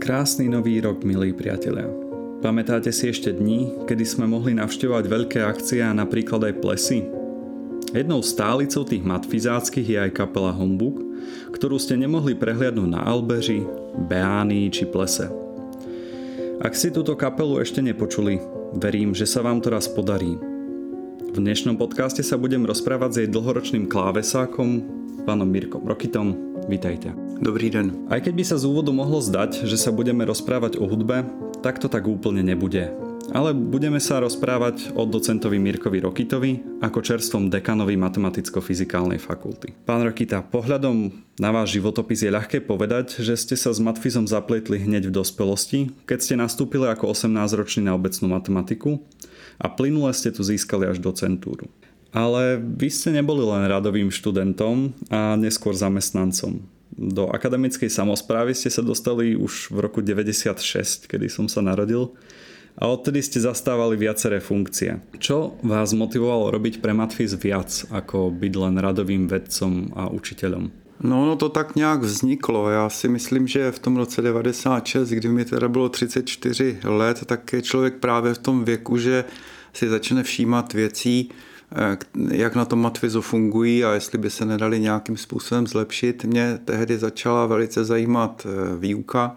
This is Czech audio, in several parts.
Krásny nový rok, milí priatelia. Pamätáte si ešte dní, kedy sme mohli navštevovať veľké akcie a napríklad aj plesy? Jednou stálicou tých matfizáckych je aj kapela Humbug, ktorú ste nemohli prehliadnúť na Albeži, Beánii či plese. Ak si túto kapelu ešte nepočuli, verím, že sa vám to raz podarí. V dnešnom podcaste sa budem rozprávať s jej dlhoročným klávesákom, pánom Mirkom Rokitom. Vítajte. Dobrý den. Aj keď by sa z úvodu mohlo zdať, že sa budeme rozprávať o hudbe, tak to tak úplne nebude. Ale budeme sa rozprávať o docentovi Mirkovi Rokitovi ako čerstvom dekanovi Matematicko-fyzikálnej fakulty. Pán Rokita, pohľadom na váš životopis je ľahké povedať, že ste sa s matfizom zapletli hneď v dospelosti, keď ste nastúpili ako 18-ročný na obecnú matematiku a plynule ste tu získali až docentúru. Ale vy ste neboli len radovým študentom a neskôr zamestnancom. Do akademickej samosprávy ste sa dostali už v roku 96, kedy som sa narodil, a odtedy ste zastávali viaceré funkcie. Čo vás motivovalo robiť pre matfiz viac, ako byť len radovým vedcom a učiteľom? No to tak nějak vzniklo. Já si myslím, že v tom roce 96, kdy mi teda bylo 34 let, tak je člověk právě v tom věku, že si začne všímat věcí, jak na tom matfizu fungují a jestli by se nedali nějakým způsobem zlepšit. Mě tehdy začala velice zajímat výuka,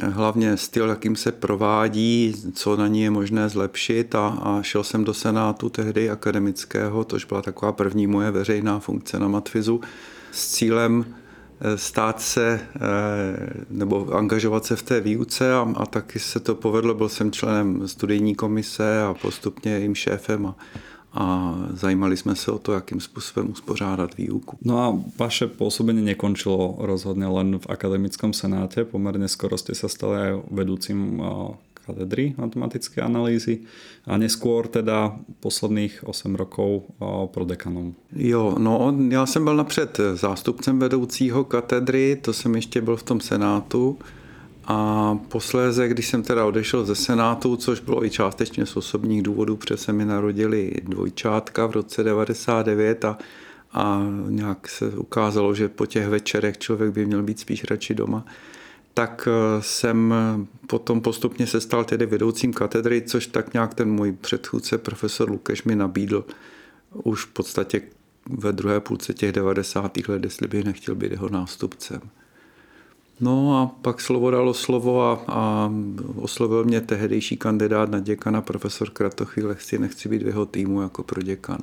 hlavně styl, jakým se provádí, co na ní je možné zlepšit, a šel jsem do senátu tehdy akademického, tož byla taková první moje veřejná funkce na matfizu, s cílem stát se nebo angažovat se v té výuce, a taky se to povedlo. Byl jsem členem studijní komise a postupně jejím šéfem a zajímali jsme se o to, jakým způsobem uspořádat výuku. No a vaše působení nekončilo rozhodně len v akademickém senátě, poměrně skoro jste se stali vedoucím katedry matematické analýzy a neskôr teda posledních 8 rokov prodekanom. Jo, já jsem byl napřed zástupcem vedoucího katedry, to jsem ještě byl v tom senátu, a posléze, když jsem teda odešel ze senátu, což bylo i částečně z osobních důvodů, protože se mi narodili dvojčátka v roce 99 a nějak se ukázalo, že po těch večerech člověk by měl být spíš radši doma, tak jsem potom postupně se stal tedy vedoucím katedry, což tak nějak ten můj předchůdce profesor Lukeš mi nabídl už v podstatě ve druhé půlce těch 90. let, jestli bych nechtěl být jeho nástupcem. No a pak slovo dalo slovo a oslovil mě tehdejší kandidát na děkana, profesor Kratochvíl, jestli nechci být v jeho týmu jako proděkan.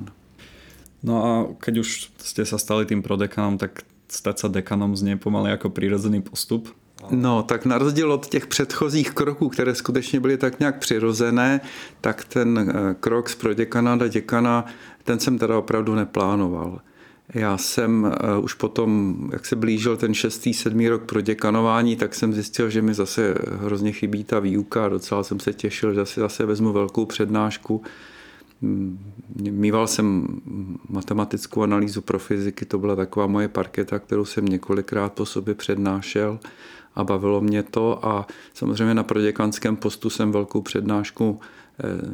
No a keď už jste se stali tím prodekanom, tak stát se dekanom zní pomaly jako přirozený postup. No, tak na rozdíl od těch předchozích kroků, které skutečně byly tak nějak přirozené, tak ten krok z proděkana na děkana, ten jsem teda opravdu neplánoval. Já jsem už potom, jak se blížil ten 6. 7. rok proděkanování, tak jsem zjistil, že mi zase hrozně chybí ta výuka. Docela jsem se těšil, že si zase vezmu velkou přednášku. Míval jsem matematickou analýzu pro fyziky, to byla taková moje parketa, kterou jsem několikrát po sobě přednášel a bavilo mě to, a samozřejmě na proděkanském postu jsem velkou přednášku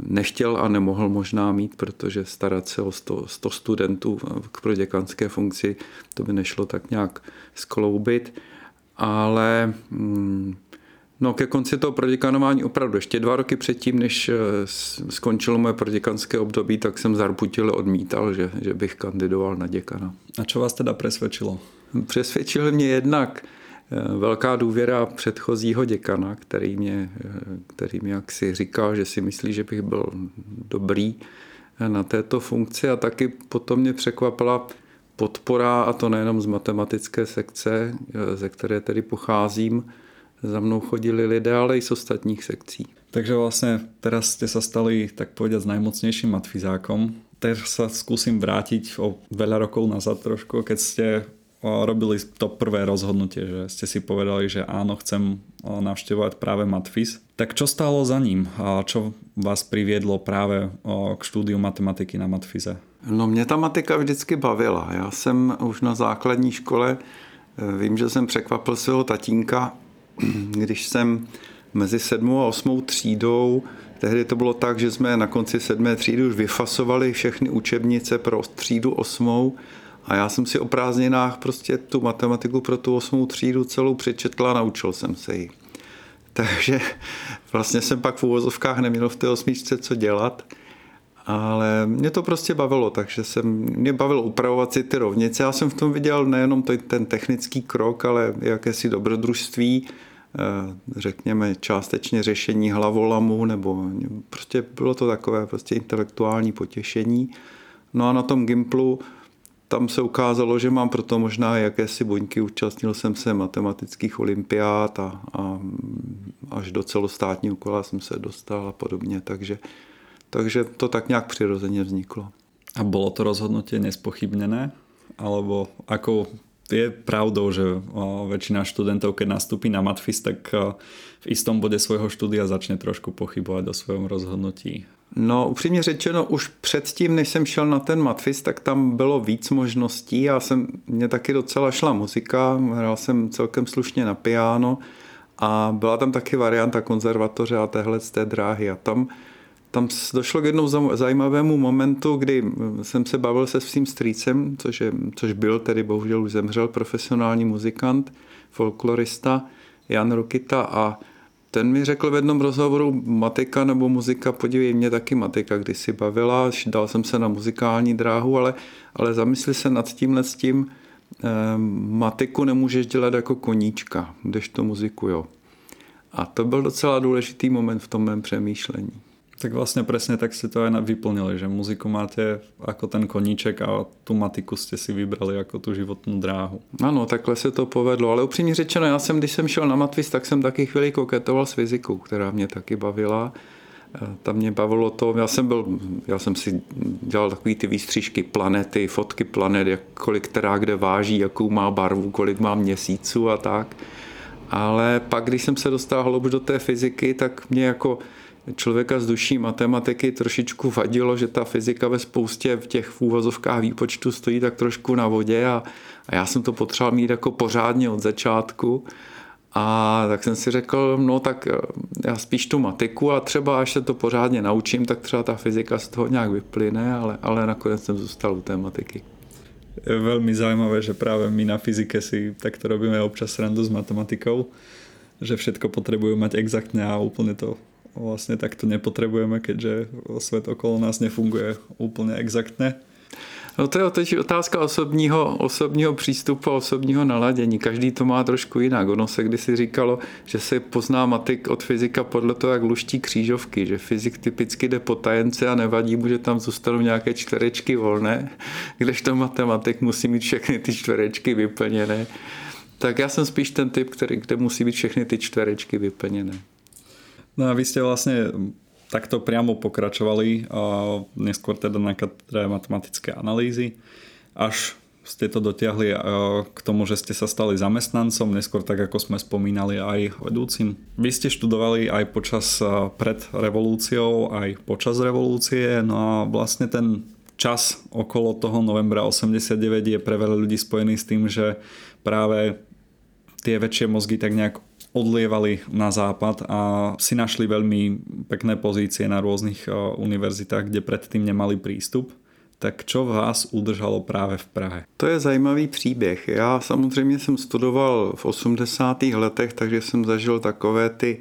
nechtěl a nemohl možná mít, protože starat se o 100 studentů k proděkanské funkci, to by nešlo tak nějak skloubit, ale ke konci toho proděkanování opravdu ještě 2 roky předtím, než skončilo moje proděkanské období, tak jsem zarputile odmítal, že bych kandidoval na děkana. A co vás teda přesvědčilo? Přesvědčil mě jednak velká důvěra předchozího děkana, který mi jaksi říkal, že si myslí, že bych byl dobrý na této funkci, a taky potom mě překvapila podpora, a to nejenom z matematické sekce, ze které tedy pocházím, za mnou chodili lidé, ale i z ostatních sekcí. Takže vlastně teraz jste se stali, tak povedať, najmocnějším matfizákom. Teď se zkusím vrátit o veľa rokov nazad trošku, keď jste robili to prvé rozhodnutie, že ste si povedali, že áno, chcem navštevovať práve matfiz. Tak čo stálo za ním? A čo vás priviedlo práve k štúdiu matematiky na matfize? No, mě ta matika vždycky bavila. Já jsem už na základní škole, vím, že jsem překvapil svého tatínka, když jsem mezi 7. a 8. třídou, tehdy to bylo tak, že jsme na konci 7. třídy už vyfasovali všechny učebnice pro třídu 8. A já jsem si o prázdninách prostě tu matematiku pro tu 8. třídu celou přečetl a naučil jsem se ji. Takže vlastně jsem pak v úvozovkách neměl v té osmičce co dělat, ale mě to prostě bavilo, takže mě bavilo upravovat si ty rovnice. Já jsem v tom viděl nejenom ten technický krok, ale jakési dobrodružství, řekněme částečně řešení hlavolamu, nebo prostě bylo to takové prostě intelektuální potěšení. No a na tom Gimplu tam se ukázalo, že mám proto možná jakési buňky, účastnil jsem se matematických olympiád a až do celostátního kola jsem se dostal a podobně, takže to tak nějak přirozeně vzniklo. A bylo to rozhodnutie nespochybnené? Alebo ako je pravdou, že většina študentov, keď nastupí na matfis, tak v istom bode svojho štúdia začne trošku pochybovat o svém rozhodnutí? No, upřímně řečeno, už předtím, než jsem šel na ten matfis, tak tam bylo víc možností. Mě taky docela šla muzika, hrál jsem celkem slušně na piano a byla tam taky varianta konzervatoře a téhle z té dráhy. A tam došlo k jednomu zajímavému momentu, kdy jsem se bavil se svým strýcem, což byl tedy bohužel už zemřel profesionální muzikant, folklorista Jan Rokita, a ten mi řekl v jednom rozhovoru, matika nebo muzika, podívej, mě taky matika kdysi bavila, dal jsem se na muzikální dráhu, ale zamysli se nad tímhletím, matiku nemůžeš dělat jako koníčka, kdežto muziku jo. A to byl docela důležitý moment v tom mém přemýšlení. Tak vlastně přesně tak jste to aj vyplnili, že muziku máte jako ten koníček a tu matiku jste si vybrali jako tu životnou dráhu. Ano, takhle se to povedlo, ale upřímně řečeno, když jsem šel na matfis, tak jsem taky chvíli koketoval s fyzikou, která mě taky bavila. Tam mě bavilo to, já jsem si dělal takový ty výstřižky planety, fotky planet, kolik která kde váží, jakou má barvu, kolik má měsíců a tak. Ale pak, když jsem se dostal hloubš do té fyziky, tak mě jako člověka z duší matematiky trošičku vadilo, že ta fyzika ve spoustě v těch úvozovkách výpočtu stojí tak trošku na vodě a já jsem to potřeboval mít jako pořádně od začátku. A tak jsem si řekl, no tak já spíš tu matiku a třeba až se to pořádně naučím, tak třeba ta fyzika z toho nějak vyplyne, ale nakonec jsem zůstal u té matiky. Je velmi zajímavé, že právě my na fyzike si takto robíme občas srandu s matematikou, že všetko potřebují mať exaktně a úplně to vlastně tak to nepotřebujeme, keďže svět okolo nás nefunguje úplně exaktně. No to je otázka osobního přístupu a osobního naladění. Každý to má trošku jinak. Ono se kdysi říkalo, že se pozná matik od fyzika podle toho, jak luští křížovky, že fyzik typicky jde po tajence a nevadí mu, že tam zůstanou nějaké čtverečky volné, kdežto matematik musí mít všechny ty čtverečky vyplněné. Tak já jsem spíš ten typ, kde musí být všechny ty čtverečky vyplněné. No a vy ste vlastne takto priamo pokračovali, neskôr teda na katedre matematické analýzy, až ste to dotiahli k tomu, že ste sa stali zamestnancom, neskôr tak, ako sme spomínali, aj vedúcim. Vy ste študovali aj počas pred revolúciou, aj počas revolúcie, no a vlastne ten čas okolo toho novembra 89 je pre veľa ľudí spojený s tým, že práve tie väčšie mozgy tak nejak odlievali na západ a si našli veľmi pekné pozície na rôznych univerzitách, kde predtým nemali prístup. Tak čo vás udržalo právě v Prahe? To je zajímavý příběh. Já samozřejmě jsem studoval v 80. letech, takže jsem zažil takové ty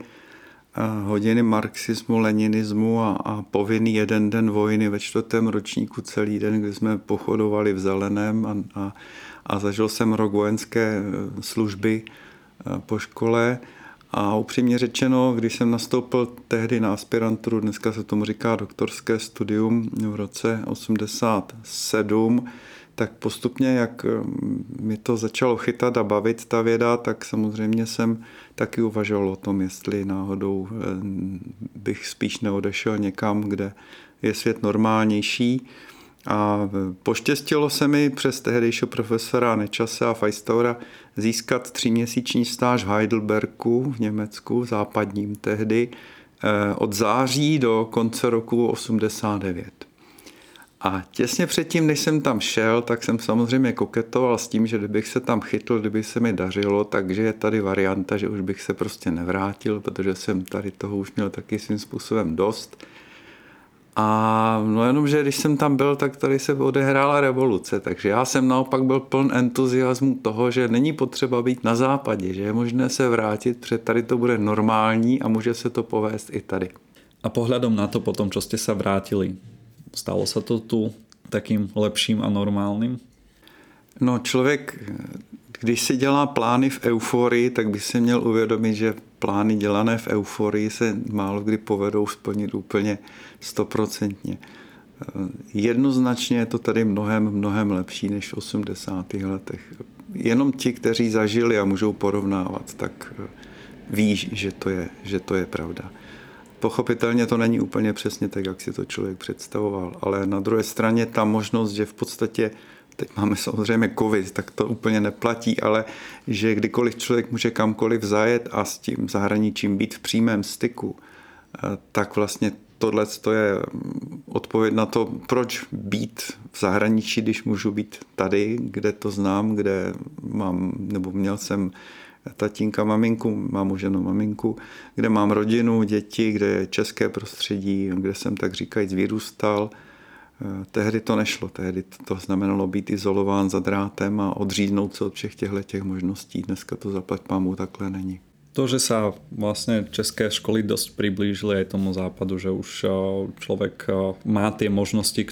hodiny marxismu, leninismu a povinný jeden den vojny ve čtvrtém ročníku celý den, kdy jsme pochodovali v zeleném a zažil jsem rok vojenské služby po škole a upřímně řečeno, když jsem nastoupil tehdy na aspiranturu, dneska se tomu říká doktorské studium v roce 87, tak postupně, jak mi to začalo chytat a bavit ta věda, tak samozřejmě jsem taky uvažoval o tom, jestli náhodou bych spíš neodešel někam, kde je svět normálnější. A poštěstilo se mi přes tehdejšího profesora Nečase a Feistaura získat 3měsíční stáž v Heidelbergu v Německu, v západním tehdy, od září do konce roku 89. A těsně předtím, než jsem tam šel, tak jsem samozřejmě koketoval s tím, že kdybych se tam chytl, kdyby se mi dařilo, takže je tady varianta, že už bych se prostě nevrátil, protože jsem tady toho už měl taky svým způsobem dost. A no jenom, že když jsem tam byl, tak tady se odehrála revoluce, takže já jsem naopak byl pln entuziasmu toho, že není potřeba být na západě, že je možné se vrátit, protože tady to bude normální a může se to povést i tady. A pohľadom na to potom, čo ste sa vrátili, stalo sa to tu takým lepším a normálnym? No člověk, když si dělá plány v euforii, tak by si měl uvědomit, že plány dělané v euforii se málo kdy povedou splnit úplně 100%. Jednoznačně je to tady mnohem lepší než v 80. letech. Jenom ti, kteří zažili a můžou porovnávat, tak víš, že to je pravda. Pochopitelně to není úplně přesně tak, jak si to člověk představoval, ale na druhé straně ta možnost, že v podstatě teď máme samozřejmě covid, tak to úplně neplatí, ale že kdykoliv člověk může kamkoliv zajet a s tím zahraničím být v přímém styku, tak vlastně tohle je odpověď na to, proč být v zahraničí, když můžu být tady, kde to znám, kde mám, nebo měl jsem tatínka, maminku, mámu, ženu, maminku, kde mám rodinu, děti, kde je české prostředí, kde jsem tak říkajíc vyrůstal. Tehdy to nešlo, tehdy to znamenalo být izolován za drátem a odříznout se od všech těch možností. Dneska to zaplať pámu takhle není. To, že sa vlastne české školy dosť priblížili aj tomu západu, že už človek má tie možnosti,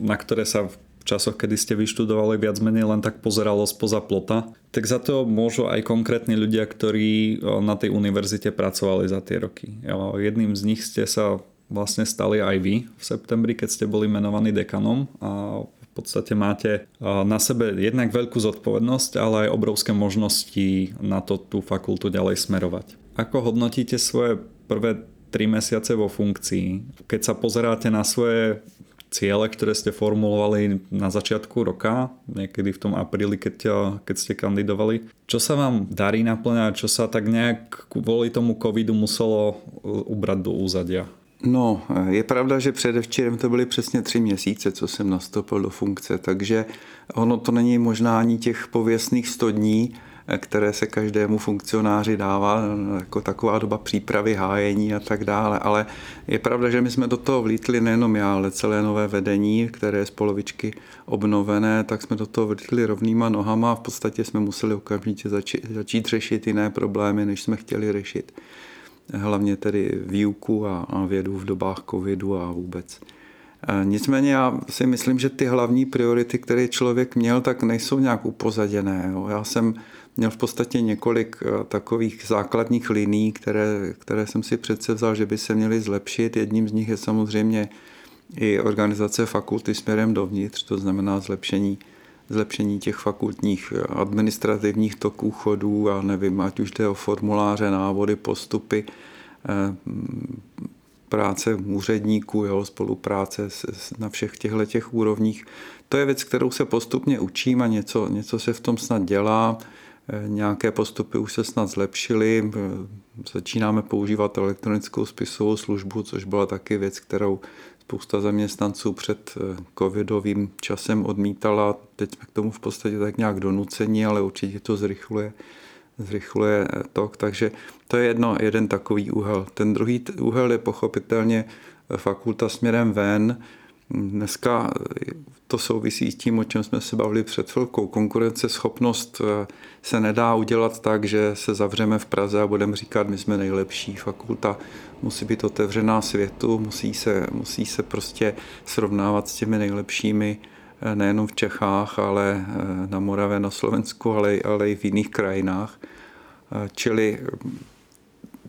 na ktoré sa v časoch, kedy ste vyštudovali, viac menej len tak pozeralo spoza plota, tak za to môžu aj konkrétni ľudia, ktorí na tej univerzite pracovali za tie roky. Jedným z nich ste sa vlastne stali aj vy v septembri, keď ste boli menovaní dekanom a v podstate máte na sebe jednak veľkú zodpovednosť, ale aj obrovské možnosti na to tú fakultu ďalej smerovať. Ako hodnotíte svoje prvé 3 mesiace vo funkcii? Keď sa pozeráte na svoje ciele, ktoré ste formulovali na začiatku roka, niekedy v tom apríli, keď ste kandidovali. Čo sa vám darí naplňať? Čo sa tak nejak kvôli tomu covidu muselo ubrať do úzadia? No, je pravda, že předevčírem to byly přesně 3 měsíce, co jsem nastoupil do funkce, takže ono to není možná ani těch pověstných 100 dní, které se každému funkcionáři dává, jako taková doba přípravy, hájení a tak dále, ale je pravda, že my jsme do toho vlítli nejenom já, ale celé nové vedení, které je z polovičky obnovené, tak jsme do toho vlítli rovnýma nohama a v podstatě jsme museli okamžitě začít řešit jiné problémy, než jsme chtěli řešit. Hlavně tedy výuku a vědu v dobách covidu a vůbec. Nicméně já si myslím, že ty hlavní priority, které člověk měl, tak nejsou nějak upozaděné. Jo. Já jsem měl v podstatě několik takových základních linií, které jsem si předsevzal, že by se měly zlepšit. Jedním z nich je samozřejmě i organizace fakulty směrem dovnitř, to znamená zlepšení těch fakultních administrativních toků, chodů a nevím, ať už jde o formuláře, návody, postupy, práce úředníků, jeho spolupráce na všech těch úrovních. To je věc, kterou se postupně učím a něco se v tom snad dělá. Nějaké postupy už se snad zlepšily. Začínáme používat elektronickou spisovou službu, což byla taky věc, kterou spousta zaměstnanců před covidovým časem odmítala. Teď jsme k tomu v podstatě tak nějak donuceni, ale určitě to zrychluje tok. Takže to je jeden takový úhel. Ten druhý úhel je pochopitelně fakulta směrem ven. Dneska to souvisí s tím, o čem jsme se bavili před chvilkou. Konkurenceschopnost se nedá udělat tak, že se zavřeme v Praze a budeme říkat, my jsme nejlepší. Fakulta musí být otevřená světu, musí se prostě srovnávat s těmi nejlepšími nejenom v Čechách, ale na Moravě, na Slovensku, ale i v jiných krajinách. Čili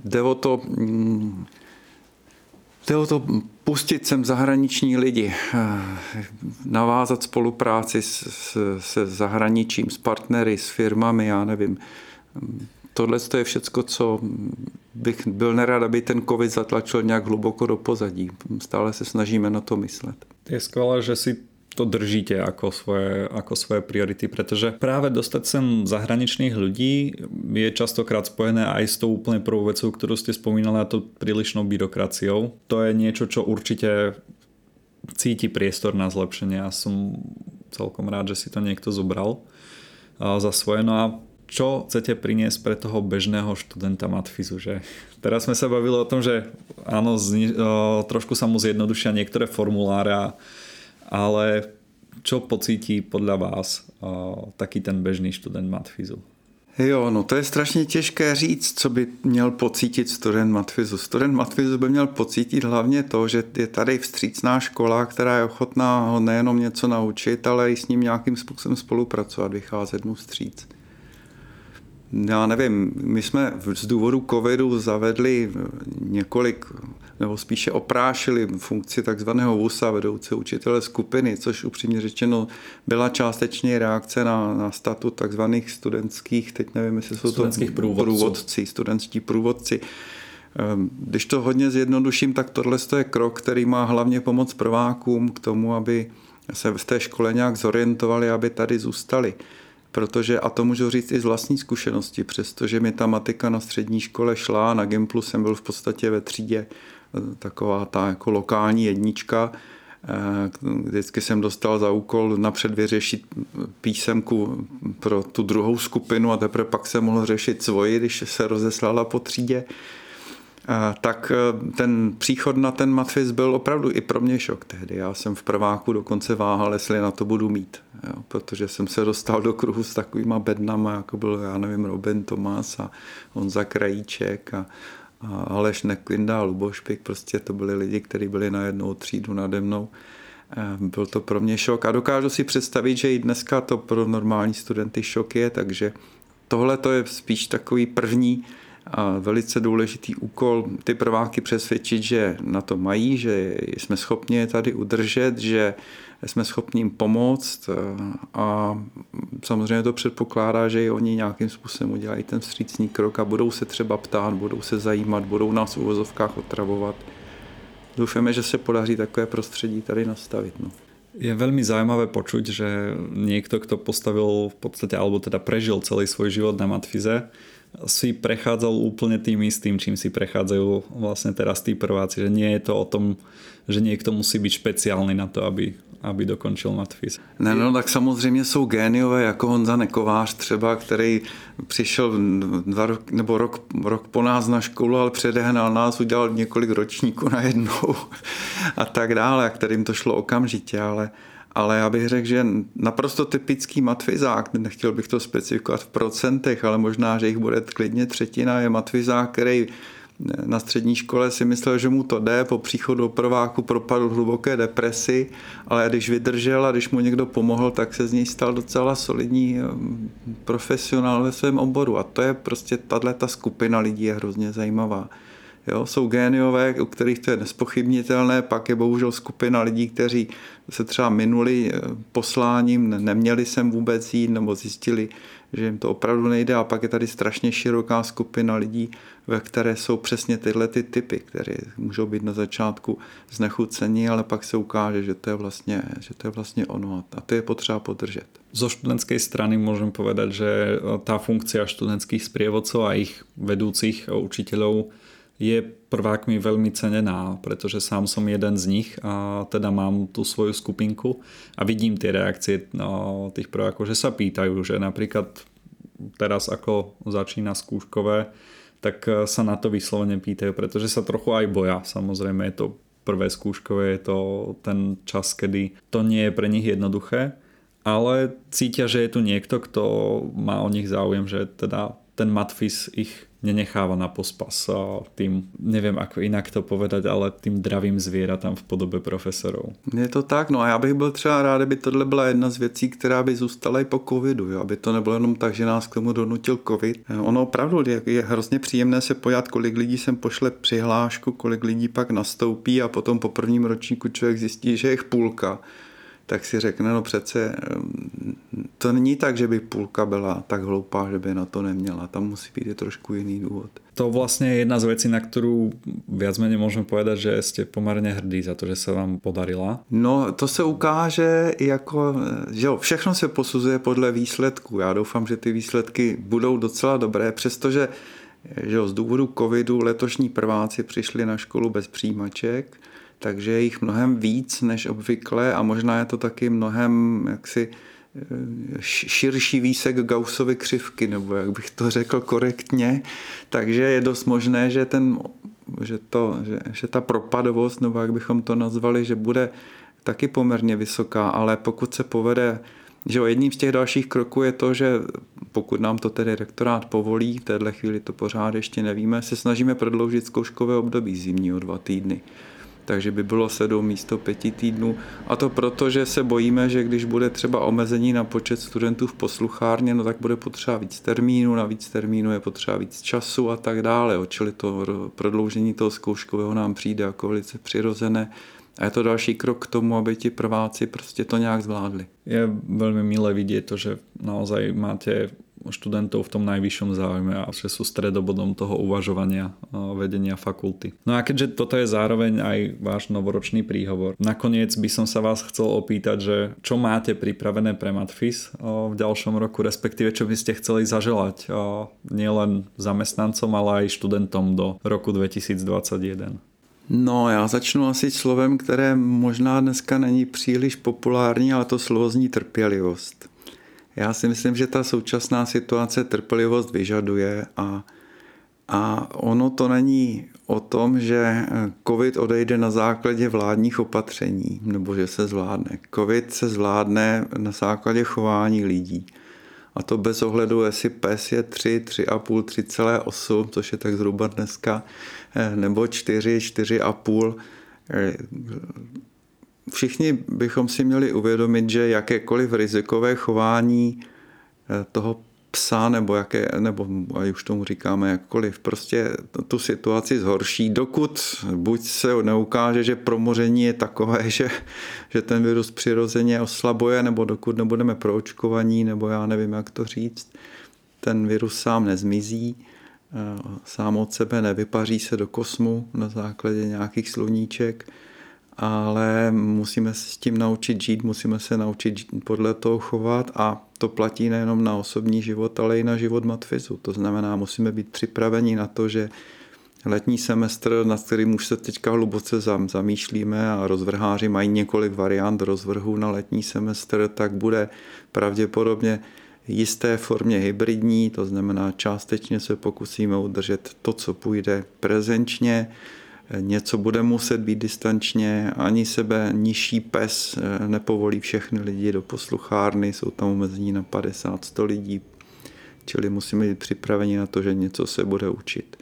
jde o to... Chtěl to pustit sem zahraniční lidi, navázat spolupráci se zahraničím, s partnery, s firmami, já nevím. Tohle je všecko, co bych byl nerad, aby ten covid zatlačil nějak hluboko do pozadí. Stále se snažíme na to myslet. Je skvělé, že si to držíte ako svoje priority, pretože práve dostať sem zahraničných ľudí je častokrát spojené aj s tou úplne prvou vecou, ktorú ste spomínali, a to prílišnou byrokraciou. To je niečo, čo určite cíti priestor na zlepšenie a som celkom rád, že si to niekto zobral za svoje. No a čo chcete priniesť pre toho bežného študenta matfizu, že? Teraz sme sa bavili o tom, že áno, trošku sa mu zjednodušia niektoré formuláre, ale čo pocítí podľa vás taký ten bežný študent matfizu? Jo, no to je strašně těžké říct, co by měl pocítit student matfizu. Student matfizu by měl pocítit hlavně to, že je tady vstřícná škola, která je ochotná ho nejenom něco naučit, ale i s ním nějakým způsobem spolupracovat, vycházet mu vstříc. Já nevím, my jsme z důvodu covidu zavedli několik, nebo spíše oprášili funkci takzvaného VUSA, vedoucí učitele skupiny, což upřímně řečeno byla částečně reakce na statut takzvaných studentských, teď nevím, jestli jsou to studentští průvodci. Když to hodně zjednoduším, tak tohle je krok, který má hlavně pomoct prvákům k tomu, aby se v té škole nějak zorientovali, aby tady zůstali. Protože, a to můžu říct i z vlastní zkušenosti, přestože mi ta matika na střední škole šla, na Gimplu jsem byl v podstatě ve třídě taková ta jako lokální jednička, vždycky jsem dostal za úkol napřed vyřešit písemku pro tu druhou skupinu a teprve pak jsem mohl řešit svoji, když se rozeslala po třídě. Tak ten příchod na ten matfiz byl opravdu i pro mě šok tehdy. Já jsem v prváku dokonce váhal, jestli na to budu mít, jo, protože jsem se dostal do kruhu s takovýma bednama, jako byl, já nevím, Robin Tomás a Honza Krajíček a Aleš Nekvinda a Luboš Pik, prostě to byli lidi, kteří byli na jednou třídu nade mnou. Byl to pro mě šok a dokážu si představit, že i dneska to pro normální studenty šok je, takže tohle to je spíš takový první a velice důležitý úkol ty prváky přesvědčit, že na to mají, že jsme schopni je tady udržet, že jsme schopni jim pomoct a samozřejmě to předpokládá, že i oni nějakým způsobem udělají ten vstřícný krok a budou se třeba ptát, budou se zajímat, budou nás v uvozovkách otravovat. Doufáme, že se podaří takové prostředí tady nastavit. No. Je veľmi zaujímavé počuť, že niekto, kto postavil v podstate, alebo teda prežil celý svoj život na matfize, si prechádzal úplne tým istým, čím si prechádzajú vlastne teraz tí prváci. Že nie je to o tom, že niekto musí byť špeciálny na to, aby dokončil matfiz. Ne, no tak samozřejmě jsou géniové, jako Honza Nekovář třeba, který přišel rok po nás na školu, ale předehnal nás, udělal několik ročníků najednou a tak dále, a kterým to šlo okamžitě, ale já bych řekl, že naprosto typický matfizák, nechtěl bych to specifikovat v procentech, ale možná, že jich bude klidně třetina, je matfizák, který na střední škole si myslel, že mu to jde, po příchodu do prváku propadl hluboké depresi, ale když vydržel a když mu někdo pomohl, tak se z něj stal docela solidní profesionál ve svém oboru a to je prostě, tato skupina lidí je hrozně zajímavá. Jo, jsou géniové, u kterých to je nespochybnitelné, pak je bohužel skupina lidí, kteří se třeba minuli posláním, neměli sem vůbec jít nebo zjistili, že jim to opravdu nejde a pak je tady strašně široká skupina lidí, ve které jsou přesně tyhle ty typy, které můžou být na začátku znechucení, ale pak se ukáže, že to je vlastně ono a to je potřeba podržet. Zo študentskej strany môžem povedať, že tá funkcia študentských sprievodcov a ich vedúcich učiteľov je prvákmi veľmi cenená, pretože sám som jeden z nich a teda mám tú svoju skupinku a vidím tie reakcie tých prvákov, že sa pýtajú, že napríklad teraz ako začína skúškové, tak sa na to vyslovene pýtajú, pretože sa trochu aj boja. Samozrejme je to prvé skúškové, je to ten čas, kedy to nie je pre nich jednoduché, ale cítia, že je tu niekto, kto má o nich záujem, že teda ten matfiz ich nenecháva na pospas tým, neviem ako inak to povedať, ale tým dravým zvěratám v podobě profesorů. Je to tak, no a já bych byl třeba rád, aby tohle byla jedna z věcí, která by zůstala i po covidu, jo? Aby to nebylo jenom tak, že nás k tomu donutil covid. Ono opravdu je hrozně příjemné se pojat, kolik lidí sem pošle přihlášku, kolik lidí pak nastoupí a potom po prvním ročníku člověk zjistí, že je jich půlka. Tak si řekne, no přece to není tak, že by půlka byla tak hloupá, že by na to neměla. Tam musí být i trošku jiný důvod. To vlastně je jedna z věcí, na kterou viac menej můžeme povedať, že jste poměrně hrdí za to, že se vám podarila. No to se ukáže jako, že jo, všechno se posuzuje podle výsledků. Já doufám, že ty výsledky budou docela dobré, přestože že jo, z důvodu covidu letošní prváci přišli na školu bez přijímaček, takže je jich mnohem víc než obvykle a možná je to taky mnohem jaksi širší výsek Gaussovy křivky, nebo jak bych to řekl korektně, takže je dost možné, že ta propadovost, nebo jak bychom to nazvali, že bude taky poměrně vysoká, ale pokud se povede, že jedním z těch dalších kroků je to, že pokud nám to tedy rektorát povolí, v téhle chvíli to pořád ještě nevíme, se snažíme prodloužit zkouškové období zimního 2 týdny. Takže by bylo 7 místo 5 týdnů. A to proto, že se bojíme, že když bude třeba omezení na počet studentů v posluchárně, no tak bude potřeba víc termínů, na víc termínů je potřeba víc času a tak dále. Čili to prodloužení toho zkouškového nám přijde jako velice přirozené. A je to další krok k tomu, aby ti prváci prostě to nějak zvládli. Je velmi milé vidět to, že naozaj máte študentov v tom najvyššom záujme a že sú stredobodom toho uvažovania vedenia fakulty. No a keďže toto je zároveň aj váš novoročný príhovor, nakoniec by som sa vás chcel opýtať, že čo máte pripravené pre Matfis v ďalšom roku, respektíve čo by ste chceli zaželať nielen zamestnancom, ale aj študentom do roku 2021. No, já začnu asi slovem, které možná dneska není příliš populární, ale to slovo zní trpělivost. Já si myslím, že ta současná situace trpělivost vyžaduje a ono to není o tom, že covid odejde na základě vládních opatření, nebo že se zvládne. Covid se zvládne na základě chování lidí. A to bez ohledu, jestli pes je 3, 3,5, 3,8, což je tak zhruba dneska, nebo 4, 4,5. Všichni bychom si měli uvědomit, že jakékoliv rizikové chování toho psa, nebo a už tomu říkáme jakkoliv, prostě tu situaci zhorší, dokud buď se neukáže, že promoření je takové, že ten virus přirozeně oslabuje, nebo dokud nebudeme proočkovaní, nebo já nevím, jak to říct, ten virus sám nezmizí, sám od sebe nevypaří se do kosmu na základě nějakých sluníček, ale musíme se s tím naučit žít, musíme se naučit podle toho chovat a to platí nejenom na osobní život, ale i na život Matfizu. To znamená, musíme být připraveni na to, že letní semestr, nad kterým už se teďka hluboce zamýšlíme a rozvrháři mají několik variant rozvrhu na letní semestr, tak bude pravděpodobně jisté formě hybridní, to znamená částečně se pokusíme udržet to, co půjde prezenčně, něco bude muset být distančně, ani sebe nižší pes nepovolí všechny lidi do posluchárny, jsou tam omezení na 50-100 lidí, čili musíme být připraveni na to, že něco se bude učit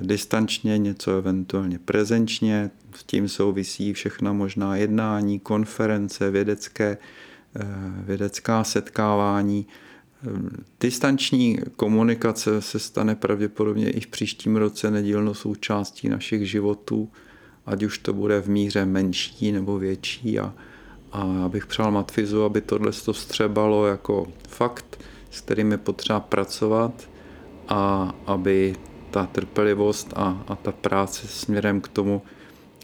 distančně, něco eventuálně prezenčně, s tím souvisí všechna možná jednání, konference, vědecká setkávání. Distanční komunikace se stane pravděpodobně i v příštím roce nedílnou součástí našich životů, ať už to bude v míře menší nebo větší. A bych přál Matfizu, aby tohle to vstřebalo jako fakt, s kterým je potřeba pracovat a aby ta trpělivost a ta práce směrem k tomu,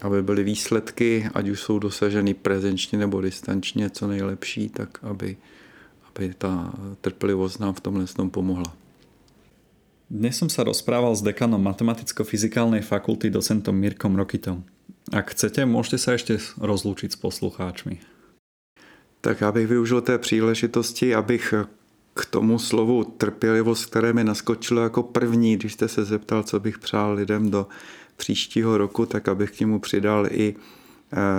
aby byly výsledky, ať už jsou dosaženy prezenčně nebo distančně, co nejlepší, tak aby ta trpělivost nám v tomhle snom pomohla. Dnes som sa rozprával s dekanom Matematicko-fyzikálnej fakulty docentom Mirkom Rokitom. Ak chcete, môžete sa ešte rozlúčiť s poslucháčmi. Tak já bych využil té příležitosti, abych k tomu slovu trpělivost, které mi naskočilo jako první, když jste se zeptal, co bych přál lidem do příštího roku, tak abych k němu přidal i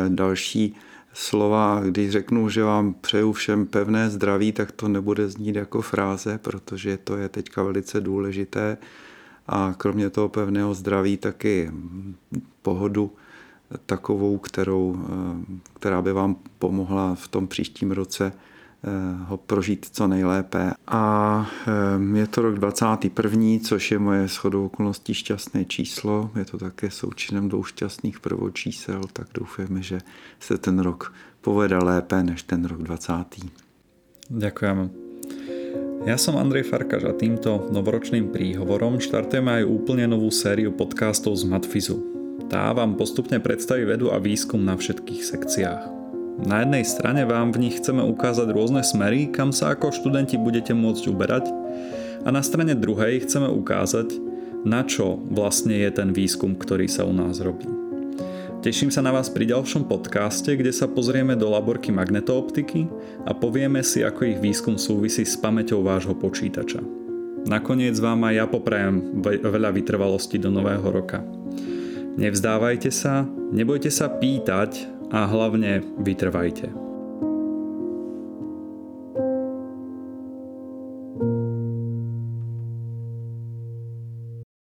další slova, když řeknu, že vám přeju všem pevné zdraví, tak to nebude znít jako fráze, protože to je teďka velice důležité a kromě toho pevného zdraví taky pohodu takovou, která by vám pomohla v tom příštím roce ho prožít co nejlépe. A je to rok 21., což je moje shodou okolností šťastné číslo. Je to také součinem dvou šťastných prvočísel, tak doufáme, že se ten rok povede lépe než ten rok 20. Ďakujem. Ja som Andrej Farkaš a týmto novoročným príhovorom štartujeme aj úplne novú sériu podcastov z Matfizu. Tá vám postupne predstaví vedu a výskum na všetkých sekciách. Na jednej strane vám v nich chceme ukázať rôzne smery, kam sa ako študenti budete môcť uberať a na strane druhej chceme ukázať, na čo vlastne je ten výskum, ktorý sa u nás robí. Teším sa na vás pri ďalšom podcaste, kde sa pozrieme do laborky magnetooptiky a povieme si, ako ich výskum súvisí s pamäťou vášho počítača. Nakoniec vám aj ja poprajem veľa vytrvalosti do nového roka. Nevzdávajte sa, nebojte sa pýtať a hlavne vytrvajte.